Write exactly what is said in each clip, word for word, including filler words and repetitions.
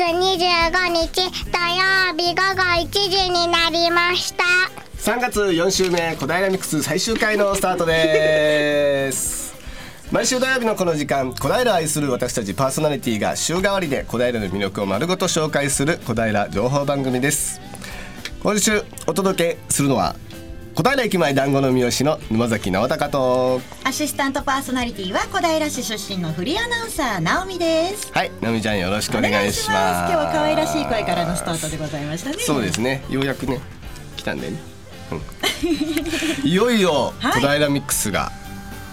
さんがつにじゅうごにち土曜日ごごいちじになりました。さんがつよん週目、小平ミックス最終回のスタートです。毎週土曜日のこの時間、小平愛する私たちパーソナリティが週替わりで小平の魅力を丸ごと紹介する小平情報番組です。今週お届けするのは小平駅前団子の三好の沼崎直隆と、アシスタントパーソナリティは小平市出身のフリーアナウンサー直美です。はい、直美ちゃんよろしくお願いします。今日は可愛らしい声からのスタートでございましたね。そうですね、ようやくね来たんだよね、うん、いよいよ小平ミックスが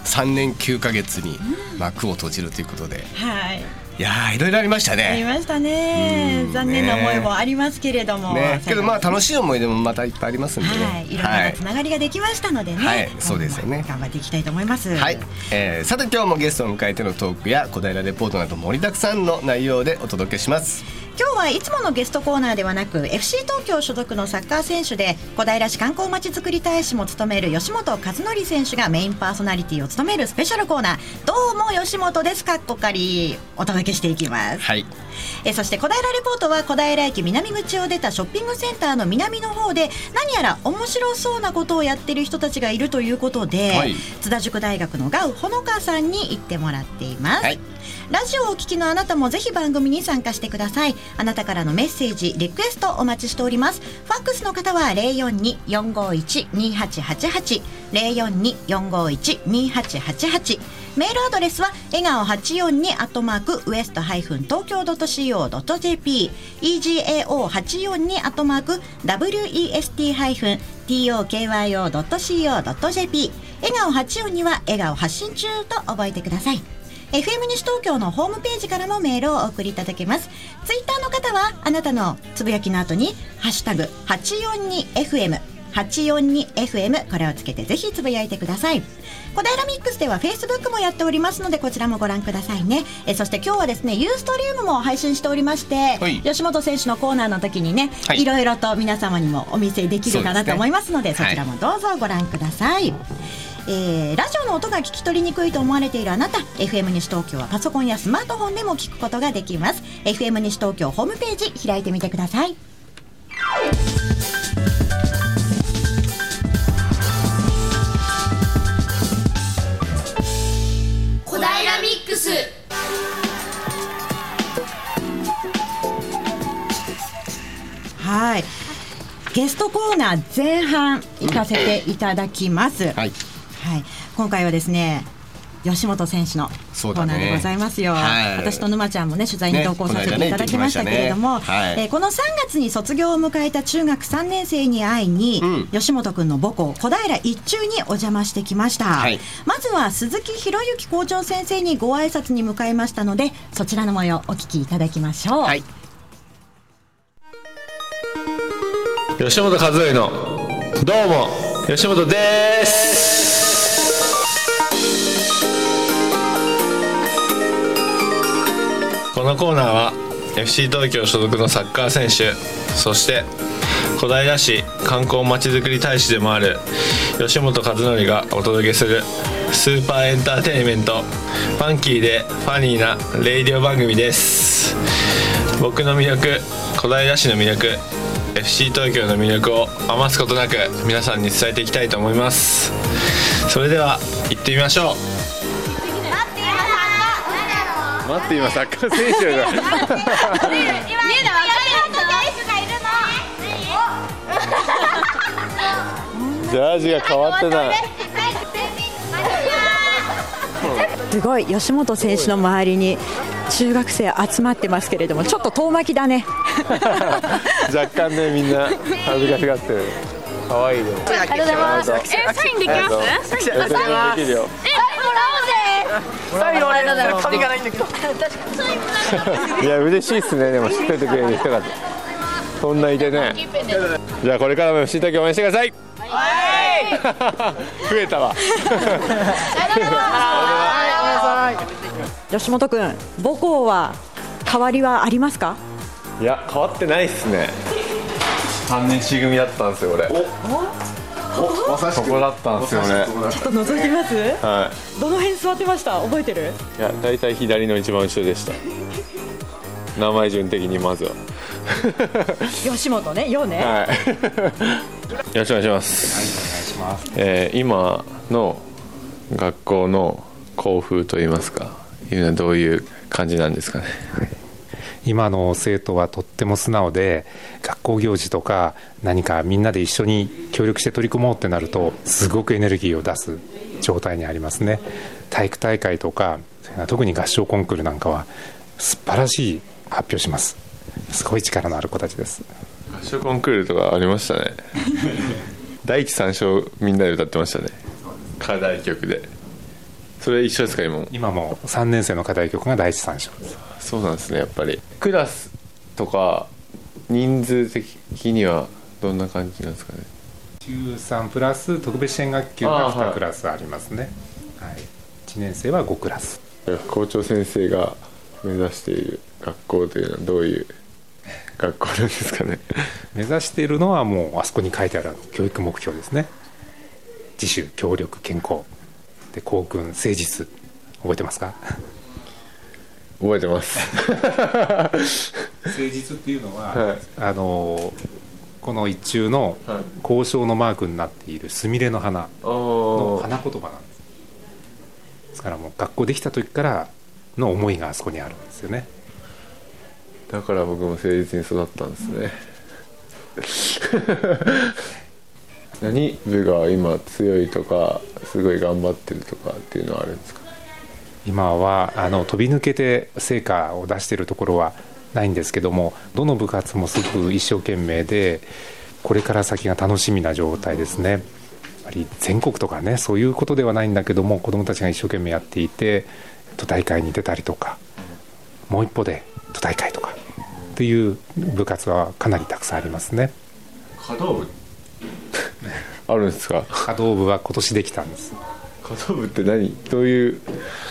さんねんきゅうかげつに幕を閉じるということで、うん、はい、いやーいろいろありましたね。ありましたね、うん、残念な思いもありますけれども、ねね、けどまあ楽しい思い出もまたいっぱいありますんでね、はい、いろんなつながりができましたのでね、はい、そうですよね、頑張っていきたいと思います。はい、えー、さて今日もゲストを迎えてのトークや小平レポートなど盛りだくさんの内容でお届けします。今日はいつものゲストコーナーではなく エフシー 東京所属のサッカー選手で小平市観光まちづくり大使も務める吉本和則選手がメインパーソナリティを務めるスペシャルコーナー、どうも吉本ですかっこかりお届けしていきます。はい、えそして小平レポートは小平駅南口を出たショッピングセンターの南の方で何やら面白そうなことをやっている人たちがいるということで、はい、津田塾大学のガウほのかさんに行ってもらっています。はい、ラジオをお聞きのあなたもぜひ番組に参加してください。あなたからのメッセージ、リクエストお待ちしております。ファックスの方は ゼロよんにーよんごーいちにーはちはちはち ゼロよんにーよんごーいちにーはちはちはち、メールアドレスは笑顔はちよんにアットマークウエストハイフン東京 ドットシーオー.jp、 イージーエーオーはちよんに アットマーク ウエスト ハイフン トーキョードットシーオー.jp、 笑顔はちよんには笑顔発信中と覚えてください。エフエム 西東京のホームページからもメールをお送りいただけます。ツイッターの方はあなたのつぶやきの後にハッシュタグ はちよんにエフエム はちよんにエフエム これをつけてぜひつぶやいてください。小平ミックスでは Facebook もやっておりますのでこちらもご覧くださいね。えそして今日はですねユーストリームも配信しておりまして、はい、吉本選手のコーナーの時にね、はい、いろいろと皆様にもお見せできるかなと思いますので、そうですね、そちらもどうぞご覧ください。はい、えー、ラジオの音が聞き取りにくいと思われているあなた、 エフエム 西東京はパソコンやスマートフォンでも聞くことができます。 エフエム 西東京ホームページ開いてみてください。小平ミックス。はい、ゲストコーナー前半行かせていただきます、うん、はいはい、今回はですね吉本選手のコーナーでございますよ、ね、はい、私と沼ちゃんもね取材に同行させていただきましたけれども、ね、この間ね、行ってきましたね、はい、えー、このさんがつに卒業を迎えた中学さんねん生に会いに、うん、吉本くんの母校小平一中にお邪魔してきました、はい、まずは鈴木博之校長先生にご挨拶に向かいましたのでそちらの模様をお聞きいただきましょう、はい、吉本和則のどうも吉本です。このコーナーは エフシー 東京所属のサッカー選手、そして小平市観光まちづくり大使でもある吉本和則がお届けするスーパーエンターテインメント、ファンキーでファニーなレイディオ番組です。僕の魅力、小平市の魅力、 エフシー 東京の魅力を余すことなく皆さんに伝えていきたいと思います。それでは行ってみましょう。待って、今サッカー選手が見えない、分かる人がいるの。ジャージが変わってない。すごい、吉本選手の周りに中学生集まってますけれども、ちょっと遠巻きだね。若干ね、みんな恥ずかしがってる。可愛いね。ありがとうございます。え、サインできます？サインできます。え、もらおうぜ。最後は髪がないんだけどいや嬉しいっすね、でも知っててくれる人がそんないてね。じゃあこれからもしいたけ応援してください。はい増えたわ。吉本くん、母校は変わりはありますか？いや変わってないっすね。さんねん C 組だったんですよ俺。まさしくここだったんですよね。ちょっと覗きます、はい、どの辺座ってました？覚えてる？いや、だいたい左の一番後ろでした。名前順的にまずは吉本ね、よね、はいよろしくお願いします。はい、お願いします。えー、今の学校の校風といいますかいうのはどういう感じなんですかね。今の生徒はとっても素直で、学校行事とか何かみんなで一緒に協力して取り組もうってなるとすごくエネルギーを出す状態にありますね。体育大会とか特に合唱コンクールなんかは素晴らしい発表します。すごい力のある子たちです。合唱コンクールとかありましたね第一三章みんなで歌ってましたね、課題曲で。それ一緒ですか？今も今もさんねん生の課題曲が第一三章です。そうなんですね。やっぱりクラスとか人数的にはどんな感じなんですかね。じゅうさんプラス特別支援学級がにクラスありますね。はいはい、いちねん生はごクラス。校長先生が目指している学校というのはどういう学校なんですかね目指しているのはもうあそこに書いてある教育目標ですね。自主、協力、健康で、校訓、誠実。覚えてますか？覚えてます誠実っていうのは、はい、あのこの一中の校章のマークになっているスミレの花の花言葉なんです。ですからもう学校できた時からの思いがあそこにあるんですよね。だから僕も誠実に育ったんですね、うん、何部が今強いとかすごい頑張ってるとかっていうのはあるんですか？今はあの飛び抜けて成果を出しているところはないんですけども、どの部活もすごく一生懸命で、これから先が楽しみな状態ですね。やっぱり全国とかね、そういうことではないんだけども、子どもたちが一生懸命やっていて、都大会に出たりとか、もう一歩で都大会とかっていう部活はかなりたくさんありますね。稼働部あるんですか？稼働部は今年できたんです。稼働部って何？どういう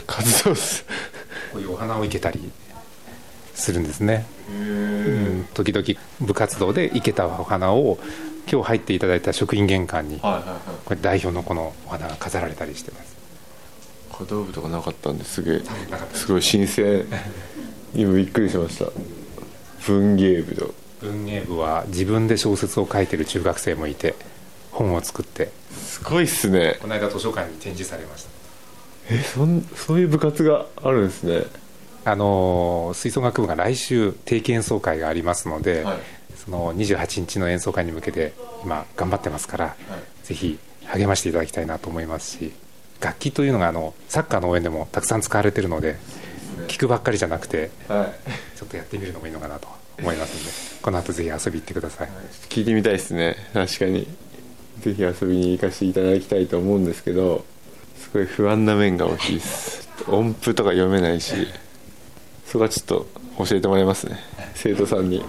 活動ですこういうお花を生けたりするんですね。うん、時々部活動で生けたお花を今日入っていただいた職員玄関に、はいはいはい、これ代表のこのお花が飾られたりしてます。稼働部とかなかったんで、すげえすごい新鮮今びっくりしました。文芸部と文芸部は自分で小説を書いてる中学生もいて、本を作って、すごいっすね。この間図書館に展示されました。え、そん、そういう部活があるんですね。あの吹奏楽部が来週定期演奏会がありますので、はい、そのにじゅうはちにちの演奏会に向けて今頑張ってますから、はい、ぜひ励ましていただきたいなと思いますし、楽器というのがあのサッカーの応援でもたくさん使われているので、聞くばっかりじゃなくて、はい、ちょっとやってみるのもいいのかなと思いますのでこの後ぜひ遊び行ってください。はい、聞いてみたいですね。確かにぜひ遊びに行かせていただきたいと思うんですけど、すごい不安な面が大きいです。音符とか読めないし、それはちょっと教えてもらいますね、生徒さんに。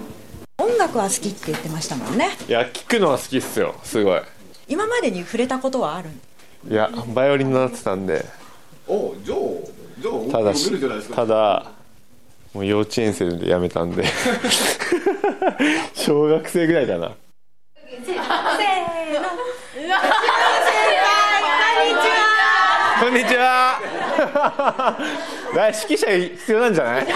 音楽は好きって言ってましたもんね。いや、聞くのは好きっすよ。すごい。今までに触れたことはある？いや、バイオリンになってたんで。お、じゃあ、ただただもう幼稚園生でやめたんで小学生ぐらいかな。せーの、こんにちは。大指揮者必要なんじゃない？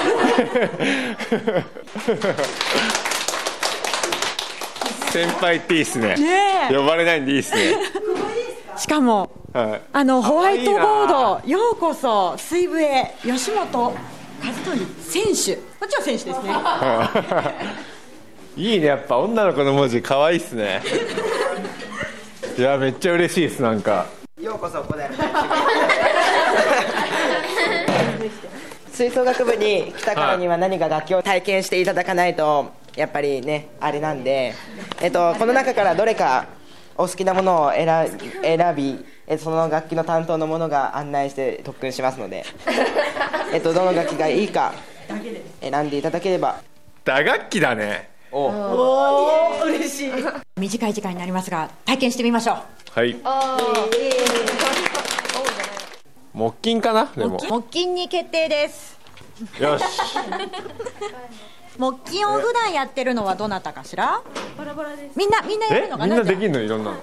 先輩っていいっすね。ね、呼ばれないんでいいっすね。しかも、はい、あのホワイトボード、いいようこそ水笛吉本和富選手、こっちは選手ですね。いいね、やっぱ女の子の文字可愛いっすね。いや、めっちゃ嬉しいです。なんかようこそここで吹奏楽部に来たからには何か楽器を体験していただかないとやっぱりね、あれなんで、えっと、この中からどれかお好きなものを選び、えっと、その楽器の担当の者が案内して特訓しますのでえっと、どの楽器がいいか選んでいただければ。打楽器だね。おお、嬉しい。短い時間になりますが体験してみましょう。はい、木琴かな。でも木琴に決定です。よし木琴を普段やってるのはどなたかしら？バラバラです。みんなみんなやるのかな。みんなできるの、いろんなの。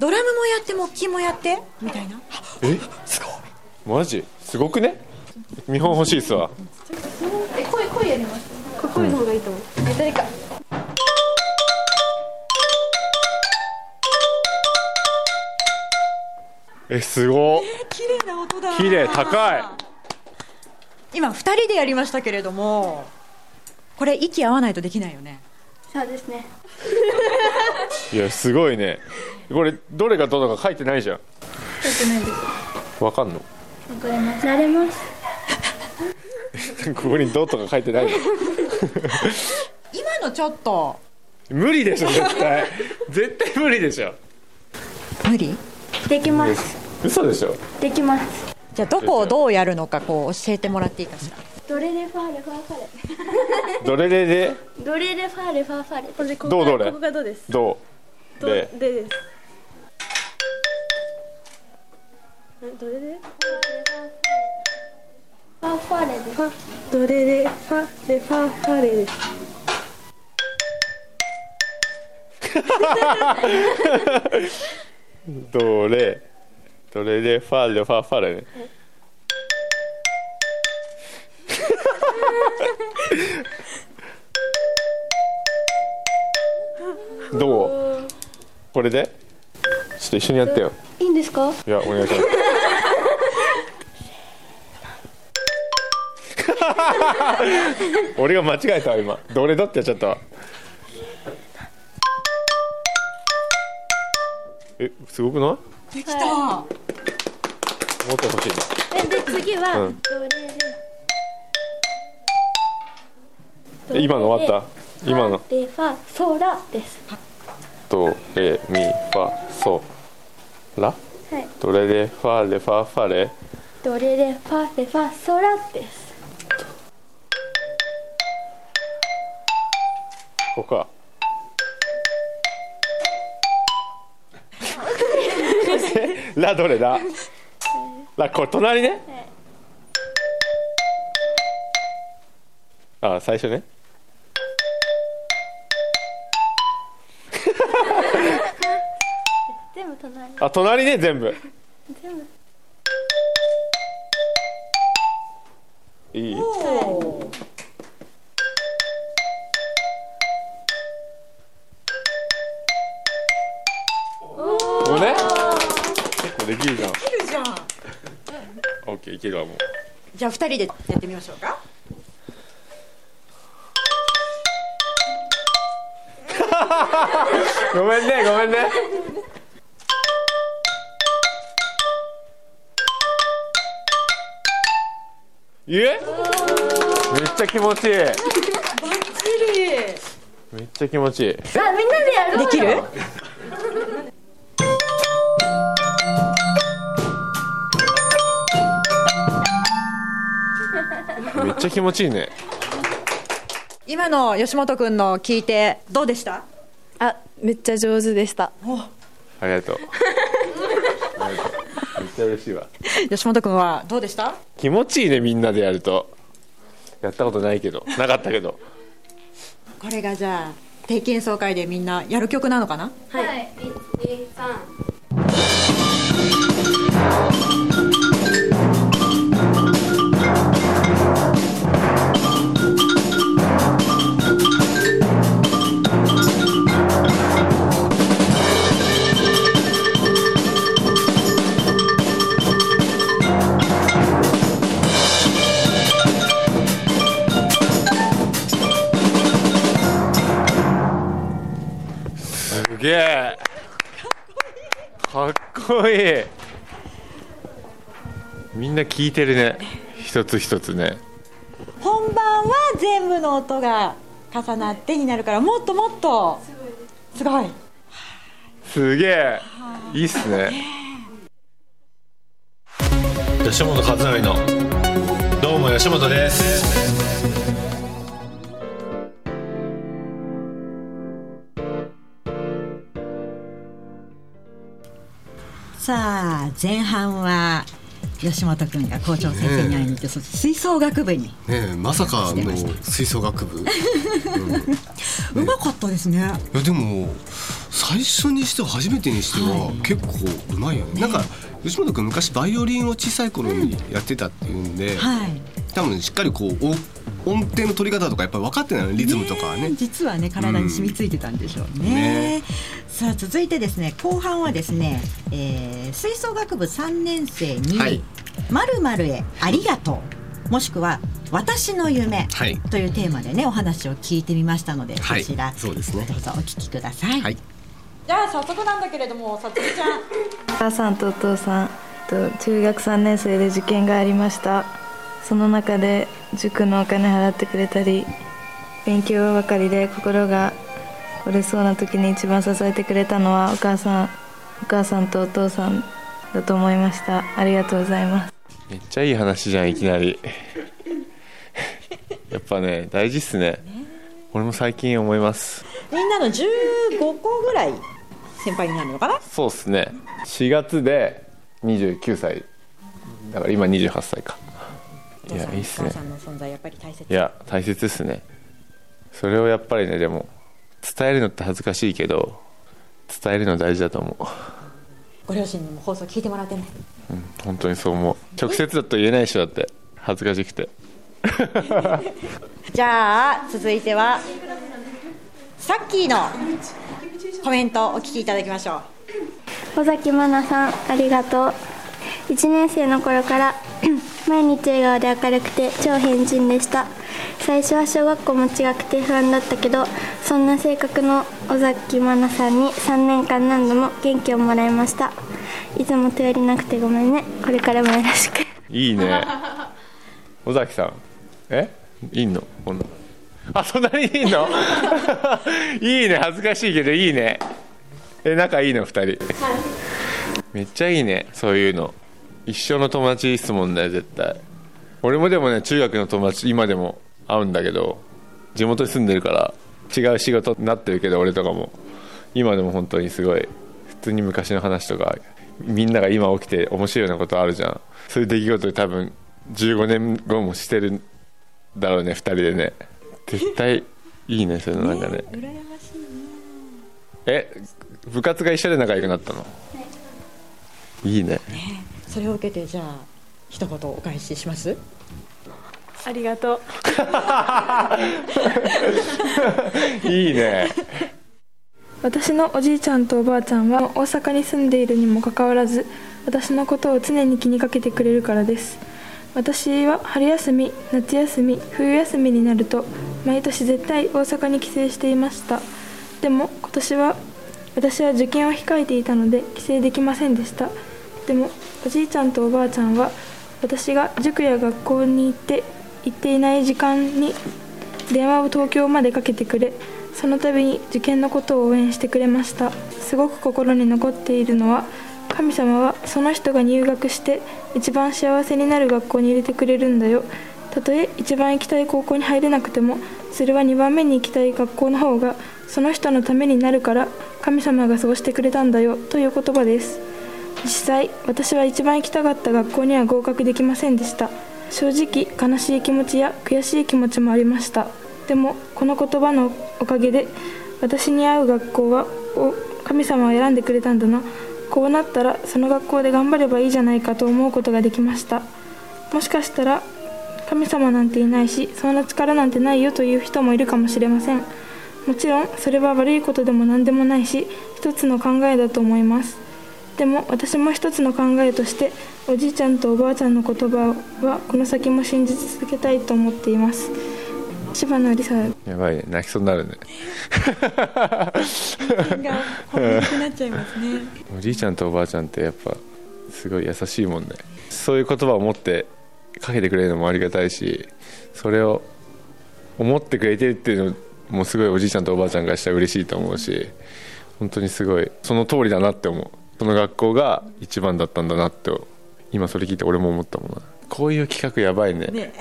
ドラムもやって木琴もやってみたいな。え、すごい。マジすごくね。見本欲しいっすわ。え、声声いよりもかっこいいの方がいいと思う。え、誰か。え、すご。綺麗な音だ。綺麗、高い。今二人でやりましたけれども、これ息合わないとできないよね。そうですね。いや、すごいね。これどれがどうだか書いてないじゃん。書いてないです。わかんの？わかります。慣れます。ここにどうとか書いてない。今のちょっと。無理でしょ絶対。絶対無理でしょ。無理？できます。嘘でしょ。できます。じゃあどこをどうやるのかこう教えてもらっていいかしら。ドレレファーレファーファレ。ドレレレ。ドレレファーレファーファレ。これここがここがどうです。どう。で。でです。ドレレファーファレです。ドレレファーレファーファレです。ドレドレレファーレファーファレね。どう？これで？ちょっと一緒にやってよ。いいんですか？いや、お願いします。俺が間違えた今。どれだってやっちゃった。え、すごくない？できた。もっと欲しい。え、で次は、うん、どれで。今の終わった。今の。で、ファ、ソラです。ドレミファソラ。はい。ドレレファレファファレ。ドレレファレファソラです。ここか。ラどれだ。ラこれ隣ね。あ、最初ね。全部隣。あ、隣ね、全部。全部。いい。これね。結構できるじゃん。できるじゃん。オッケー、いけるわもう。じゃあ二人でやってみましょうか。ごめんね、ごめんね。え？めっちゃ気持ちいい。バッチリ。めっちゃ気持ちいい。さあ、みんなでやろうよ。できる？めっちゃ気持ちいいね。今の吉本くんの聞いてどうでした？あ、めっちゃ上手でした。ありがとう。めっちゃ嬉しいわ。吉本君はどうでした？気持ちいいね、みんなでやると。やったことないけど、なかったけど。これがじゃあ定期演奏会でみんなやる曲なのかな？はい。一、二、三。すげえ、かっこいい。みんな聞いてるね、一つ一つね。本番は全部の音が重なってになるから、もっともっとすごい。すげえ、いいっすね。吉本和典のどうも吉本です。さあ、前半は吉本くんが校長先生に会いに行って、ね、吹奏楽部に、ね、まさかの吹奏楽部、うんね、うまかったですね。いやでも最初にしては初めてにしては結構うまいよね、はい、なんか吉本君昔バイオリンを小さい頃にやってたっていうんで、うんはい、多分しっかりこう音程の取り方とかやっぱり分かってないのリズムとかは ね, ね実はね体に染みついてたんでしょう ね,、うん、ね。さあ続いてですね後半はですね、えー、吹奏楽部さんねん生に、はい、〇〇へありがとうもしくは私の夢というテーマでね、はい、お話を聞いてみましたので、はい、こちらそうです、ね、どうぞお聞きください、はい、じゃあ早速なんだけれどもさつきちゃんお母さんとお父さんと中学さんねん生で受験がありました。その中で塾のお金払ってくれたり勉強ばかりで心が折れそうな時に一番支えてくれたのはお母さんお母さんとお父さんだと思いました。ありがとうございます。めっちゃいい話じゃんいきなりやっぱね大事っすね。俺も最近思います。みんなのじゅうごこぐらい先輩になるのかな。そうっすねしがつでにじゅうきゅうさいだから今にじゅうはっさいか。いやいいっすね。お母さんの存在やっぱり大切。いや大切ですね。それをやっぱりねでも伝えるのって恥ずかしいけど伝えるの大事だと思う。ご両親にも放送聞いてもらってね、うん、本当にそう思う。直接だと言えない人だって恥ずかしくてじゃあ続いてはさっきのコメントをお聞きいただきましょう。尾崎真奈さんありがとう。いちねん生の頃から毎日笑顔で明るくて超変人でした。最初は小学校も違くて不安だったけどそんな性格の尾崎真奈さんにさんねんかん何度も元気をもらいました。いつも頼りなくてごめんね。これからもよろしく。いいね尾崎さん。えいいのこんなあそんなにいいのいいね恥ずかしいけどいいね。え仲いいのふたり、はい、めっちゃいいねそういうの。一生の友達いいっすもんね絶対。俺もでもね中学の友達今でも会うんだけど地元に住んでるから違う仕事になってるけど俺とかも今でも本当にすごい普通に昔の話とかみんなが今起きて面白いようなことあるじゃん。そういう出来事で多分じゅうごねんごもしてるんだろうねふたりでね。絶対いいねそのなんかね羨ましいね。え部活が一緒で仲良くなったの、はい、いい ね, ねそれを受けてじゃあ一言お返しします。ありがとういいね。私のおじいちゃんとおばあちゃんは大阪に住んでいるにもかかわらず私のことを常に気にかけてくれるからです。私は春休み、夏休み、冬休みになると毎年絶対大阪に帰省していました。でも今年は私は受験を控えていたので帰省できませんでした。でもおじいちゃんとおばあちゃんは私が塾や学校に行って行っていない時間に電話を東京までかけてくれその度に受験のことを応援してくれました。すごく心に残っているのは神様はその人が入学して一番幸せになる学校に入れてくれるんだよ。たとえ一番行きたい高校に入れなくてもそれはにばんめに行きたい学校の方がその人のためになるから神様がそうしてくれたんだよという言葉です。実際私は一番行きたかった学校には合格できませんでした。正直悲しい気持ちや悔しい気持ちもありました。でもこの言葉のおかげで私に合う学校は神様を選んでくれたんだなこうなったらその学校で頑張ればいいじゃないかと思うことができました。もしかしたら神様なんていないしそんな力なんてないよという人もいるかもしれません。もちろんそれは悪いことでも何でもないし一つの考えだと思います。でも私も一つの考えとしておじいちゃんとおばあちゃんの言葉はこの先も信じ続けたいと思っています。柴野理沙。やばいね泣きそうになるね人が怖くなっちゃいますねおじいちゃんとおばあちゃんってやっぱすごい優しいもんね。そういう言葉を持ってかけてくれるのもありがたいしそれを思ってくれてるっていうのもすごいおじいちゃんとおばあちゃんからしたら嬉しいと思うし本当にすごいその通りだなって思う。その学校が一番だったんだなって今それ聞いて俺も思ったもんな。こういう企画やばい ね, ね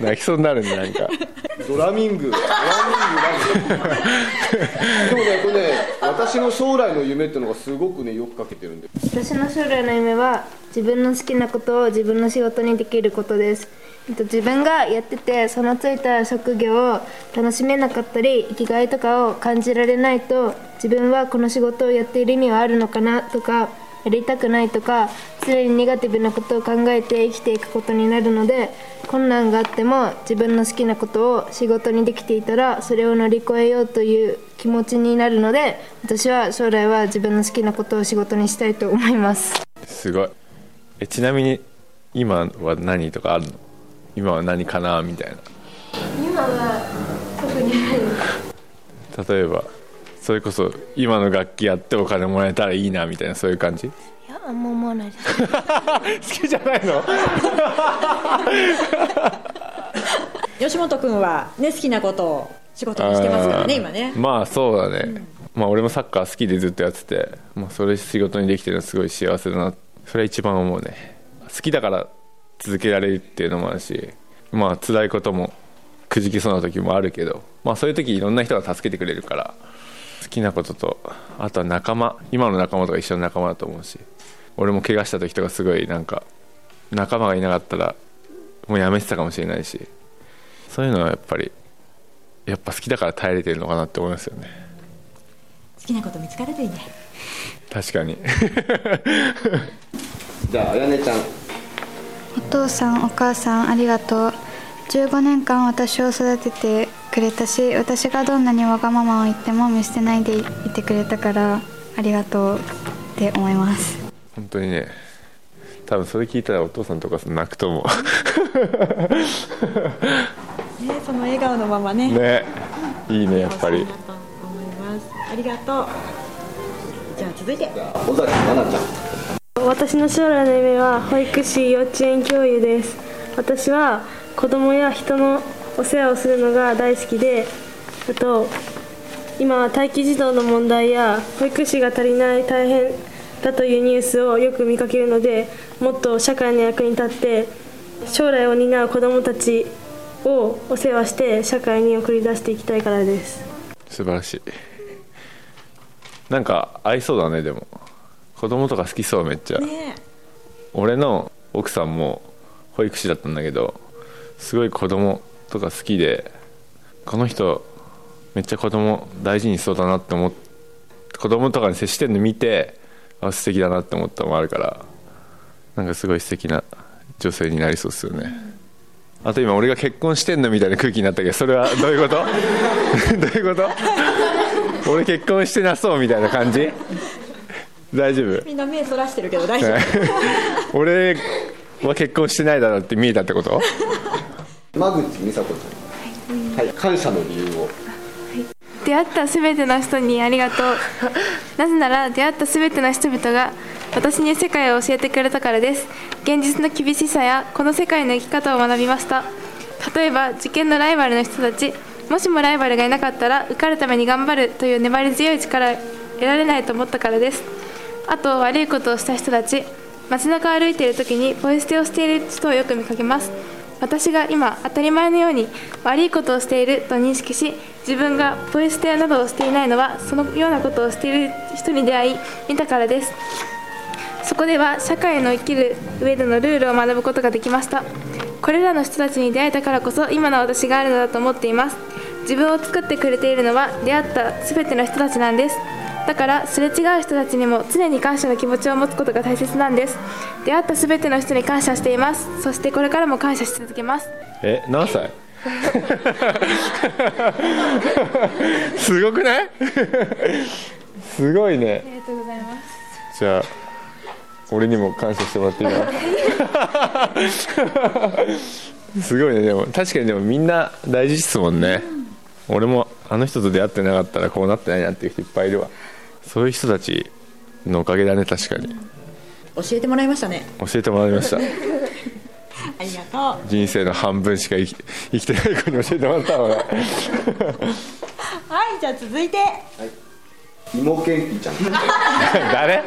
泣きそうになるねなんかドラミングドラミングなんでもねこれね私の将来の夢っていうのがすごくねよくかけてるんで私の将来の夢は自分の好きなことを自分の仕事にできることです。自分がやっててそのついた職業を楽しめなかったり生きがいとかを感じられないと、自分はこの仕事をやっている意味はあるのかなとか、やりたくないとか、常にネガティブなことを考えて生きていくことになるので、困難があっても自分の好きなことを仕事にできていたらそれを乗り越えようという気持ちになるので、私は将来は自分の好きなことを仕事にしたいと思います。すごい。えちなみに今は何とかあるの？今は何かなみたいな。今は特にない例えばそれこそ今の楽器やってお金もらえたらいいなみたいな、そういう感じ？いや、あんま思わないです好きじゃないの吉本くんは、ね、好きなことを仕事にしてますからね今ね。まあそうだね、うんまあ、俺もサッカー好きでずっとやってて、まあ、それ仕事にできてるのすごい幸せだな。それは一番思うね。好きだから続けられるっていうのもあるし、まあ辛いこともくじきそうな時もあるけど、まあそういう時いろんな人が助けてくれるから好きなことと、あとは仲間、今の仲間とか一緒の仲間だと思うし、俺も怪我した時とかすごいなんか仲間がいなかったらもうやめてたかもしれないし、そういうのはやっぱりやっぱ好きだから耐えれてるのかなって思いますよね。好きなこと見つかるといいね。確かにじゃああやねちゃん。お父さんお母さんありがとう。じゅうごねんかん私を育ててくれたし、私がどんなにわがままを言っても見捨てないでいてくれたからありがとうって思います。本当にね、多分それ聞いたらお父さんとか泣くと思う、ね、その笑顔のまま ね, ねいいねやっぱり。ありがとう。じゃあ続いて尾崎奈々ちゃん。私の将来の夢は保育士幼稚園教諭です。私は子供や人のお世話をするのが大好きで、あと今は待機児童の問題や保育士が足りない大変だというニュースをよく見かけるので、もっと社会の役に立って将来を担う子どもたちをお世話して社会に送り出していきたいからです。素晴らしい。なんか合いそうだね。でも子供とか好きそうめっちゃ、ね、俺の奥さんも保育士だったんだけどすごい子供とか好きで、この人めっちゃ子供大事にしそうだなって思って、子供とかに接してるの見てあ素敵だなって思ったのもあるから、なんかすごい素敵な女性になりそうですよね、うん、あと今俺が結婚してんのみたいな空気になったけど、それはどういうことどういうこと俺結婚してなそうみたいな感じ大丈夫？みんな目そらしてるけど大丈夫俺は結婚してないだろって見えたってこと間口美佐子ちゃん、はいはい、感謝の理由を。出会ったすべての人にありがとうなぜなら出会ったすべての人々が私に世界を教えてくれたからです。現実の厳しさやこの世界の生き方を学びました。例えば受験のライバルの人たち、もしもライバルがいなかったら受かるために頑張るという粘り強い力を得られないと思ったからです。あと悪いことをした人たち、街中を歩いている時にポイ捨てをしている人をよく見かけます。私が今当たり前のように悪いことをしていると認識し、自分がポイ捨てなどをしていないのはそのようなことをしている人に出会い見たからです。そこでは社会の生きる上でのルールを学ぶことができました。これらの人たちに出会えたからこそ今の私があるのだと思っています。自分を作ってくれているのは出会ったすべての人たちなんです。だからすれ違う人たちにも常に感謝の気持ちを持つことが大切なんです。出会ったすべての人に感謝しています。そしてこれからも感謝し続けます。え、何歳すごくないすごいね。ありがとうございます。じゃあ俺にも感謝してもらっていいかなすごいね。でも確かにでもみんな大事ですもんね、うん、俺もあの人と出会ってなかったらこうなってないなっていう人いっぱいいるわ。そういう人たちのおかげだね。確かに教えてもらいましたね。教えてもらいましたありがとう。人生の半分しか生 き, 生きてない子に教えてもらったわはいじゃあ続いて、はい、芋けんぴちゃん誰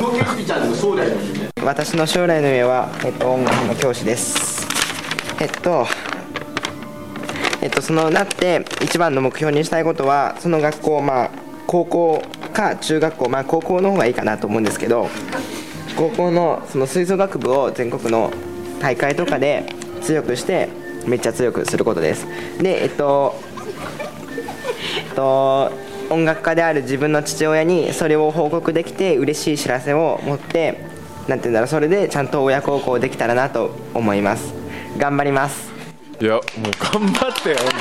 芋けんぴちゃんの将来の夢。私の将来の夢は、えっと、音楽の教師です。えっとえっと、そのなって一番の目標にしたいことは、その学校、まあ、高校か中学校、まあ、高校の方がいいかなと思うんですけど、高校のその吹奏楽部を全国の大会とかで強くしてめっちゃ強くすることです。でえっと、えっと、音楽家である自分の父親にそれを報告できて嬉しい知らせを持ってなんて言うんだろう、それでちゃんと親孝行できたらなと思います。頑張ります。いやもう頑張ってよ本当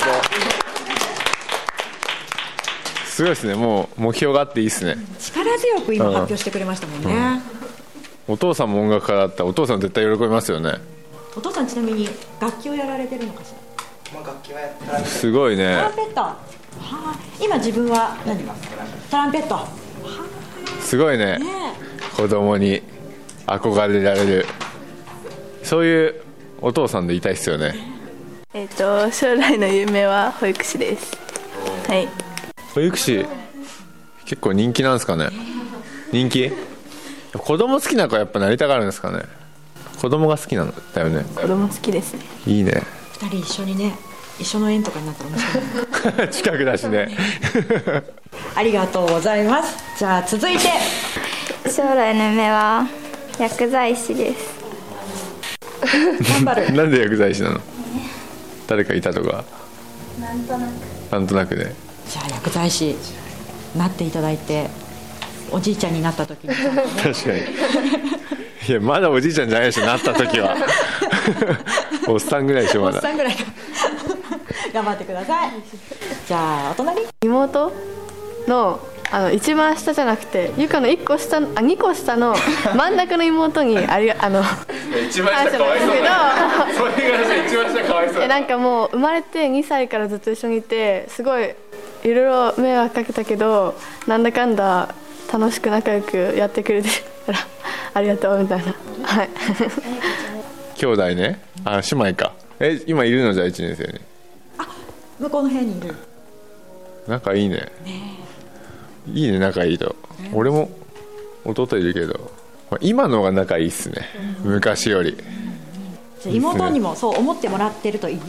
すごいですね。もう目標があっていいですね。力強く今発表してくれましたもんね、うんうん、お父さんも音楽家だったらお父さん絶対喜びますよね。お父さんちなみに楽器をやられてるのかしら。まあ、楽器はやってる。すごいね。トランペット。はあ、今自分は何ですか。トランペット。はあ、すごい ね, ね子供に憧れられるそういうお父さんでいたいっすよね。えっと将来の夢は保育士です。はい。保育士結構人気なんですかね。人気？子供好きな子はやっぱなりたがるんですかね。子供が好きなんだよね。子供好きですね。いいね。二人一緒にね、一緒の園とかになったら面白い。近くだしね。ありがとうございます。じゃあ続いて将来の夢は薬剤師です。頑張る。なんで薬剤師なの？誰かいたとか。なんとなく。なんとなくね。じゃあ薬剤師なっていただいて、おじいちゃんになった時に。確かに。いやまだおじいちゃんじゃないでしょなった時は。おっさんぐらいでしょまだ。おっさんぐらい。頑張ってください。じゃあお隣。妹の。あの一番下じゃなくてゆかのいっこ下あにこ下の真ん中の妹にありあの一番下かわいそうだけどそういう話一番下かわいそうだなんかもう生まれてにさいからずっと一緒にいてすごいいろいろ迷惑かけたけどなんだかんだ楽しく仲良くやってくれてたらありがとうみたいなはい兄弟ねあ姉妹かえ今いるのじゃあいちねん生にあ向こうの部屋にいる仲いいねねいいね仲いいと俺も弟いるけど今の方が仲いいっすね昔より、うんうんうん、妹にもそう思ってもらってるといいね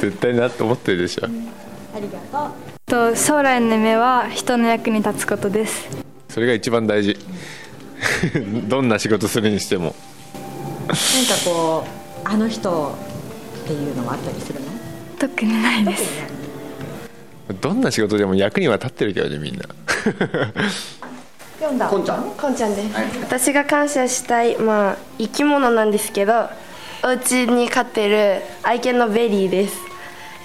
絶対なって思ってるでしょ、うん、ありがとうと将来の夢は人の役に立つことですそれが一番大事どんな仕事するにしてもなんかこうあの人っていうのはあったりするの特にないですどんな仕事でも役には立ってるけどねみんな読んだこんちゃんこんちゃんです、はい、私が感謝したい、まあ、生き物なんですけどお家に飼ってる愛犬のベリーです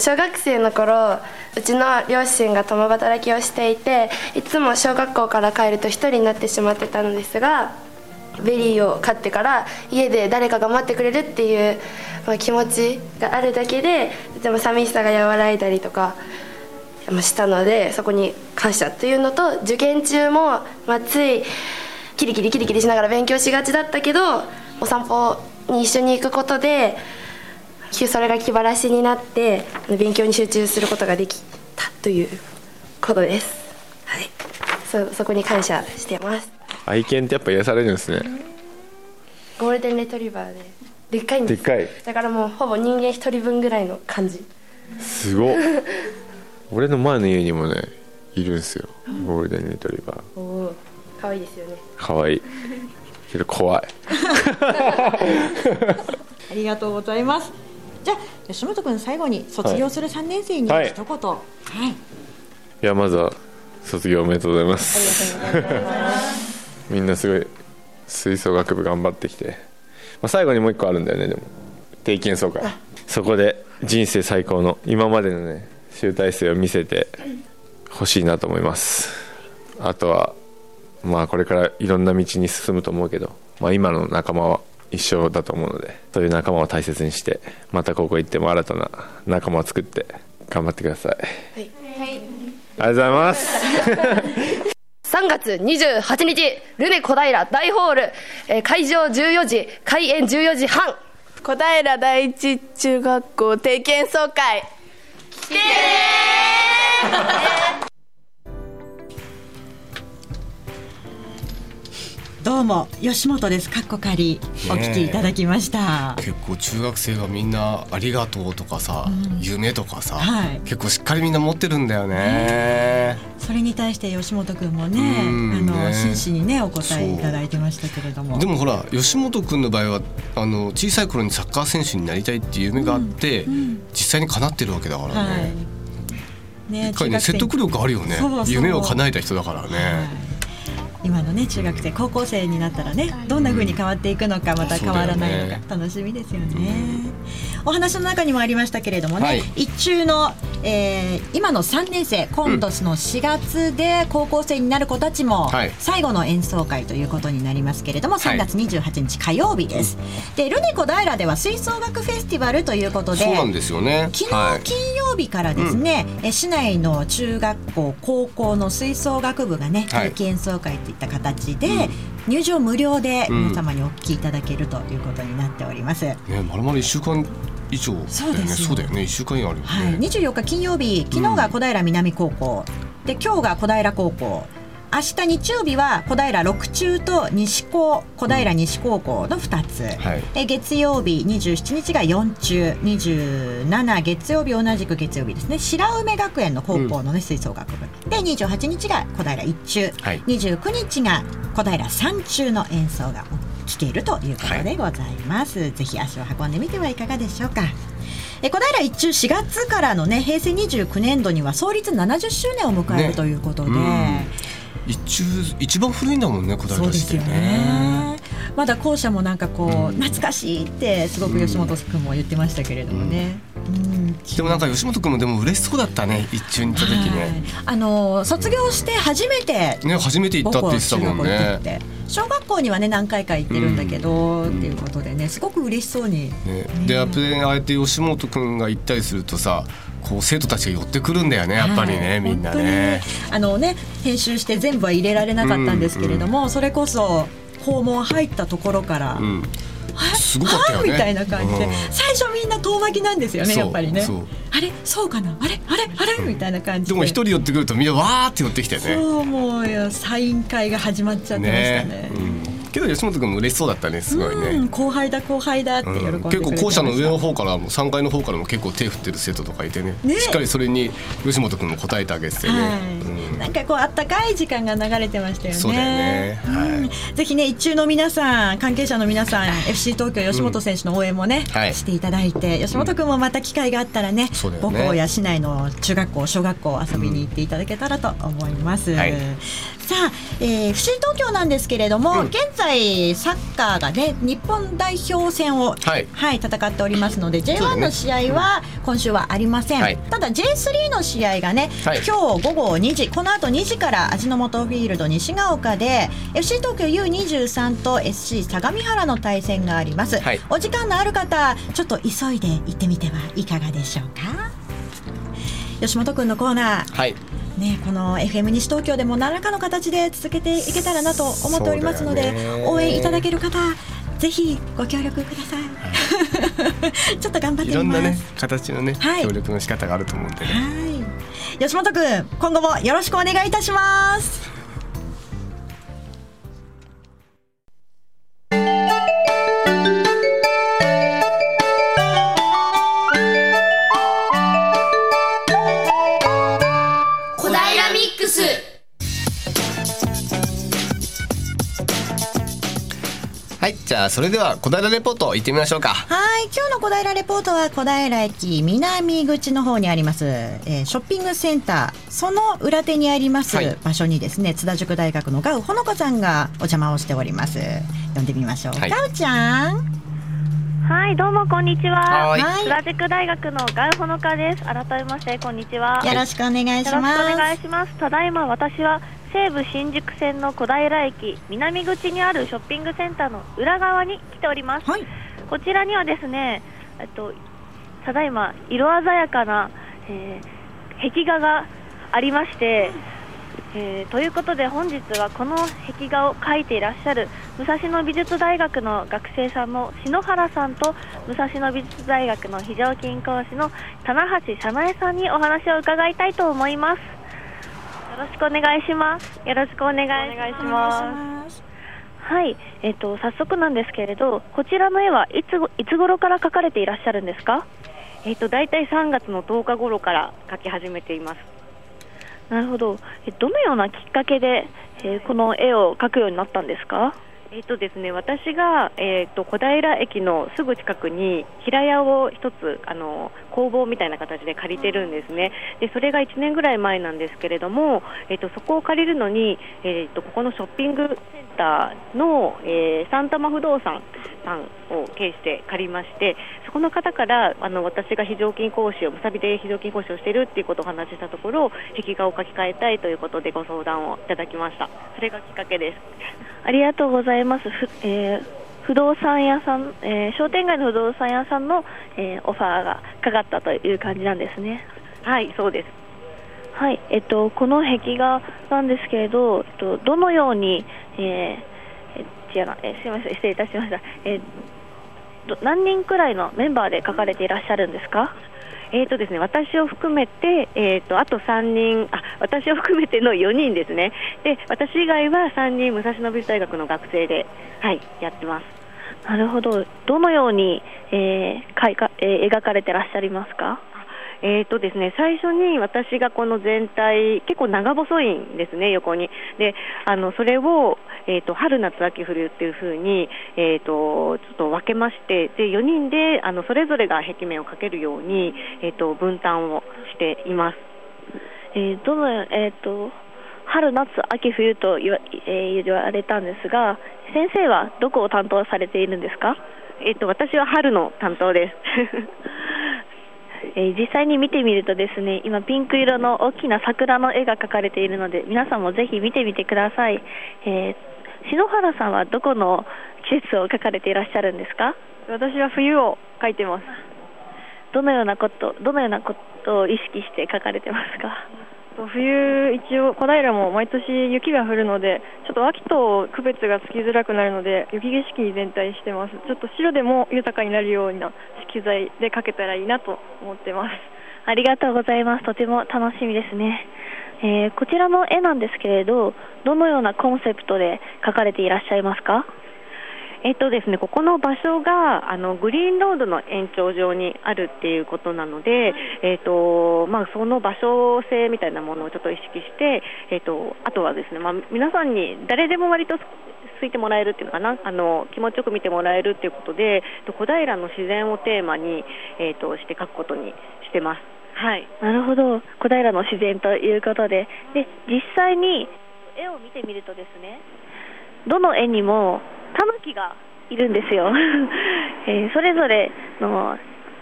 小学生の頃うちの両親が共働きをしていていつも小学校から帰ると一人になってしまってたのですがベリーを飼ってから家で誰かが待ってくれるっていう、まあ、気持ちがあるだけでとても寂しさが和らいだりとかしたのでそこに感謝というのと受験中も、まあ、ついキリキリキリキリしながら勉強しがちだったけどお散歩に一緒に行くことでそれが気晴らしになって勉強に集中することができたということです、はい、そ, そこに感謝してます愛犬ってやっぱ癒されるんですねゴールデンレトリバーででっかいんですでっかいだからもうほぼ人間一人分ぐらいの感じすごっ俺の前の家にもねいるんですよゴールデンレトリバーおーかわいいですよねかわいいけど怖いありがとうございますじゃあ吉本君最後に卒業するさんねん生に一言、はいはい、いやまずは卒業おめでとうございますみんなすごい吹奏楽部頑張ってきて、まあ、最後にもう一個あるんだよねでも定期演奏会そこで人生最高の今までのね集大成を見せてほしいなと思いますあとはまあこれからいろんな道に進むと思うけど、まあ、今の仲間は一緒だと思うのでそういう仲間を大切にしてまた高校行っても新たな仲間を作って頑張ってください、はいはい、ありがとうございますさんがつにじゅうはちにちルネ小平大ホール、えー、会場じゅうよじ開演じゅうよじはん小平第一中学校定期演奏会来てねどうも吉本ですかっこかりお聞きいただきました、ね、結構中学生がみんなありがとうとかさ、うん、夢とかさ、はい、結構しっかりみんな持ってるんだよね、うん、それに対して吉本君も ね, ねあの真摯に、ね、お答えいただいてましたけれども、でもほら吉本君の場合はあの小さい頃にサッカー選手になりたいっていう夢があって、うんうん、実際に叶ってるわけだからね、はい、ね一回ね説得力あるよね。そうそう夢を叶えた人だからね、はい今のね中学生高校生になったらねどんな風に変わっていくのかまた変わらないのか楽しみですよね、うん、お話の中にもありましたけれどもね、はい、一中の、えー、今のさんねん生今年のしがつで高校生になる子たちも最後の演奏会ということになりますけれども、はい、さんがつにじゅうはちにち火曜日です、はい、でルネコ平では吹奏楽フェスティバルということでそうなんですよね昨日金曜日からですね、はいうん、市内の中学校高校の吹奏楽部がね定期演奏会といういった形で、うん、入場無料で皆様にお聞きいただけるということになっております、うん、ねまるまるいっしゅうかん以上だよね。そうですよ。そうだよねいっしゅうかん以上あるよね、はい、にじゅうよっか金曜日昨日が小平南高校、うん、で今日が小平高校明日日曜日は小平ろく中と西高小平西高校のふたつ、うんはい、で月曜日にじゅうしちにちがよん中にじゅうしち月曜日同じく月曜日ですね白梅学園の高校の、ねうん、吹奏楽部でにじゅうはちにちが小平いち中、はい、にじゅうくにちが小平さん中の演奏が聴けるということでございます、はい、ぜひ足を運んでみてはいかがでしょうか。え小平一中しがつからの、ね、平成にじゅうきゅうねん度には創立ななじゅっしゅうねんを迎えるということで、ね一中一番古いんだもんね小平市って。そうですよねまだ校舎もなんかこう、うん、懐かしいってすごく吉本君も言ってましたけれどもね、うんうん、でもなんか吉本君もでも嬉しそうだったね一中に行った時ねあの卒業して初めて、うんね、初めて行ったって言ってたもんね。小学校にはね何回か行ってるんだけど、うん、っていうことでねすごく嬉しそうに、ねね、でやっぱりあえて吉本君が行ったりするとさこう生徒たちが寄ってくるんだよねやっぱりね、はい、みんな ね, あのね編集して全部は入れられなかったんですけれども、うんうん、それこそ校門入ったところから、うん、すごかったよねみたいな感じで、うん、最初みんな遠巻きなんですよねやっぱりねあれそうかなあれあれあれ、うん、みたいな感じででも一人寄ってくるとみんなわーって寄ってきてねそうもうサイン会が始まっちゃってましたね、ねうんけど吉本君も嬉しそうだったねすごいね、うん、後輩だ後輩だって喜んでくれてました、うん、結構校舎の上の方からもさんがいの方からも結構手振ってる生徒とかいて ね, ねしっかりそれに吉本君も応えてあげててね、はいうん、なんかこうあったかい時間が流れてましたよね。そうだよね、はいうん、ぜひね一中の皆さん関係者の皆さん エフシー 東京吉本選手の応援もね、うんはい、していただいて吉本君もまた機会があったら ね,、うん、そうだよね母校や市内の中学校小学校遊びに行っていただけたらと思います、うんはい、さあ、えー、エフシー 東京なんですけれども、うん、現在サッカーがね日本代表戦を、はいはい、戦っておりますので ジェイワン の試合は今週はありません、はい、ただ ジェイスリー の試合がね、はい、今日午後にじこの後にじから味の素フィールド西ヶ丘で エフシー 東京 ユーにじゅうさん と エスシー 相模原の対戦があります、はい、お時間のある方ちょっと急いで行ってみてはいかがでしょうか。吉本くんのコーナー、はいね、この エフエム 西東京でも何らかの形で続けていけたらなと思っておりますので、応援いただける方ぜひご協力ください、はい、ちょっと頑張ってみます。いろんな、ね、形の、ねはい、協力の仕方があると思うんで、ねはい、吉本くん今後もよろしくお願いいたします。それでは小平レポート行ってみましょうか。はい今日の小平レポートは小平駅南口の方にあります、えー、ショッピングセンターその裏手にあります場所にですね、はい、津田塾大学のガウほのかさんがお邪魔をしております。呼んでみましょう、はい、ガウちゃん。はいどうもこんにちは、はい、津田塾大学のガウほのかです。改めましてこんにちはよろしくお願いします。よろしくお願いします。ただいま私は西武新宿線の小平駅南口にあるショッピングセンターの裏側に来ております、はい、こちらにはですねえっとただいま色鮮やかな、えー、壁画がありまして、えー、ということで本日はこの壁画を描いていらっしゃる武蔵野美術大学の学生さんの篠原さんと武蔵野美術大学の非常勤講師の棚橋早苗さんにお話を伺いたいと思います。よろしくお願いします。よろしくお願いします。はい、えっと、早速なんですけれど、こちらの絵はいつ、いつ頃から描かれていらっしゃるんですか？えっと、だいたいさんがつのとおか頃から描き始めています。なるほど。どのようなきっかけで、えー、この絵を描くようになったんですか？えーとですね、私が、えーと、小平駅のすぐ近くに平屋を一つあの工房みたいな形で借りてるんですね。でそれがいちねんぐらい前なんですけれども、えーと、そこを借りるのに、えーと、ここのショッピングセンターの、えー、サンタマ不動産さんを経して借りまして、そこの方からあの私が非常勤講師をむさびで非常勤講師をしているっていうことを話したところ、壁画を描き換えたいということでご相談をいただきました。それがきっかけです。ありがとうございます。ふ、えー、不動産屋さん、えー、商店街の不動産屋さんの、えー、オファーがかかったという感じなんですね。はい、そうです。はい、えっとこの壁画なんですけれど、えっと、どのように、えー、違うな、えー、すいません、失礼いたしました。えー、何人くらいのメンバーで書かれていらっしゃるんですか？えーとですね、私を含めて、えーと、あとさんにん、あ、私を含めてのよにんですね。で、私以外はさんにん武蔵野美術大学の学生で、はい、やってます。なるほど。どのように、えーかいかえー、描かれてらっしゃいますか？えーとですね、最初に私がこの全体結構長細いんですね、横に。であのそれを、えーと、春夏秋冬っていう風に、えーと、ちょっと分けまして、でよにんであのそれぞれが壁面を描けるように、えーと、分担をしています。えー、どの、えーと、春夏秋冬と言わ、えー、言われたんですが、先生はどこを担当されているんですか？えーと、私は春の担当です。えー、実際に見てみるとですね、今ピンク色の大きな桜の絵が描かれているので、皆さんもぜひ見てみてください。えー、篠原さんはどこの季節を描かれていらっしゃるんですか？私は冬を描いてます。どのようなこと、どのようなことを意識して描かれてますか？冬、一応小平も毎年雪が降るので、ちょっと秋と区別がつきづらくなるので雪景色に全体してます。ちょっと白でも豊かになるような色彩で描けたらいいなと思ってます。ありがとうございます。とても楽しみですね。えー、こちらの絵なんですけれど、どのようなコンセプトで描かれていらっしゃいますか？えっとですね、ここの場所があのグリーンロードの延長上にあるっていうことなので、えっとまあ、その場所性みたいなものをちょっと意識して、えっと、あとはですね、まあ、皆さんに誰でも割とついてもらえるっていうのかな、あの気持ちよく見てもらえるっていうことで、小平の自然をテーマに、えっと、して描くことにしてます。はい、なるほど。小平の自然ということで、で実際に絵を見てみるとですね、どの絵にもタヌキがいるんですよ。えー、それぞれの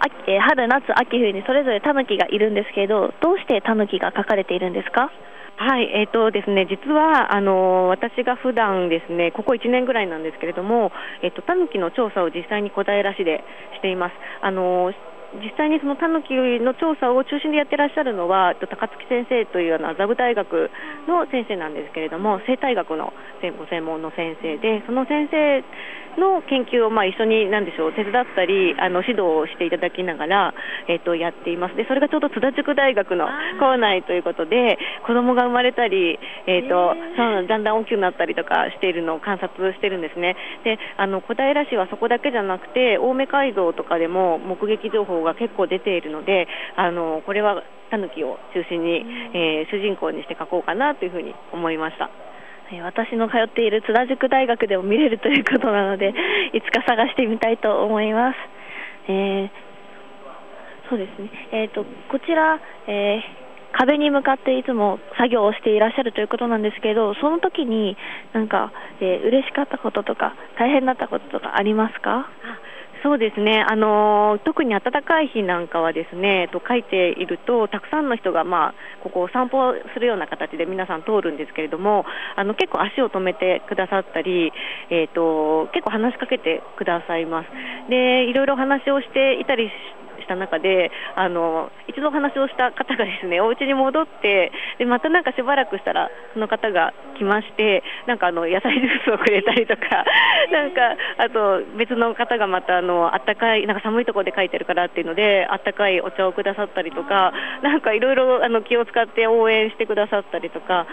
秋、えー、春夏秋冬にそれぞれタヌキがいるんですけど、どうしてタヌキが描かれているんですか？はい、えーとですね、実はあの私が普段ですね、ここいちねんぐらいなんですけれども、えーと、タヌキの調査を実際に小平市でしています。あの実際にそのタヌキの調査を中心でやってらっしゃるのは高槻先生という麻布大学の先生なんですけれども、生態学のご専門の先生で、その先生の研究をまあ一緒に何でしょう手伝ったりあの指導をしていただきながら、えっと、やっています。でそれがちょうど津田塾大学の校内ということで、子供が生まれたり、えっと、だんだん大きくなったりとかしているのを観察してるんですね。であの小平市はそこだけじゃなくて青梅街道とかでも目撃情報が結構出ているので、あのこれはタヌキを中心に、えー、主人公にして描こうかなというふうに思いました。私の通っている津田塾大学でも見れるということなので、いつか探してみたいと思います。えー、そうですね、えーと、こちら、えー、壁に向かっていつも作業をしていらっしゃるということなんですけど、その時になんか、えー、嬉しかったこととか大変だったこととかありますか？そうですね、あの特に暖かい日なんかはですね、と書いているとたくさんの人が、まあ、ここを散歩するような形で皆さん通るんですけれども、あの結構足を止めてくださったり、えーと、結構話しかけてくださいます。でいろいろ話をしていたりした中で、あの一度話をした方がですね、お家に戻って、でまたなんかしばらくしたらその方が来まして、なんかあの野菜ジュースをくれたりとか、なんかあと別の方がまたあのあったかい、なんか寒いところで描いてるからっていうのであったかいお茶をくださったりとか、なんかいろいろあの気を使って応援してくださったりとか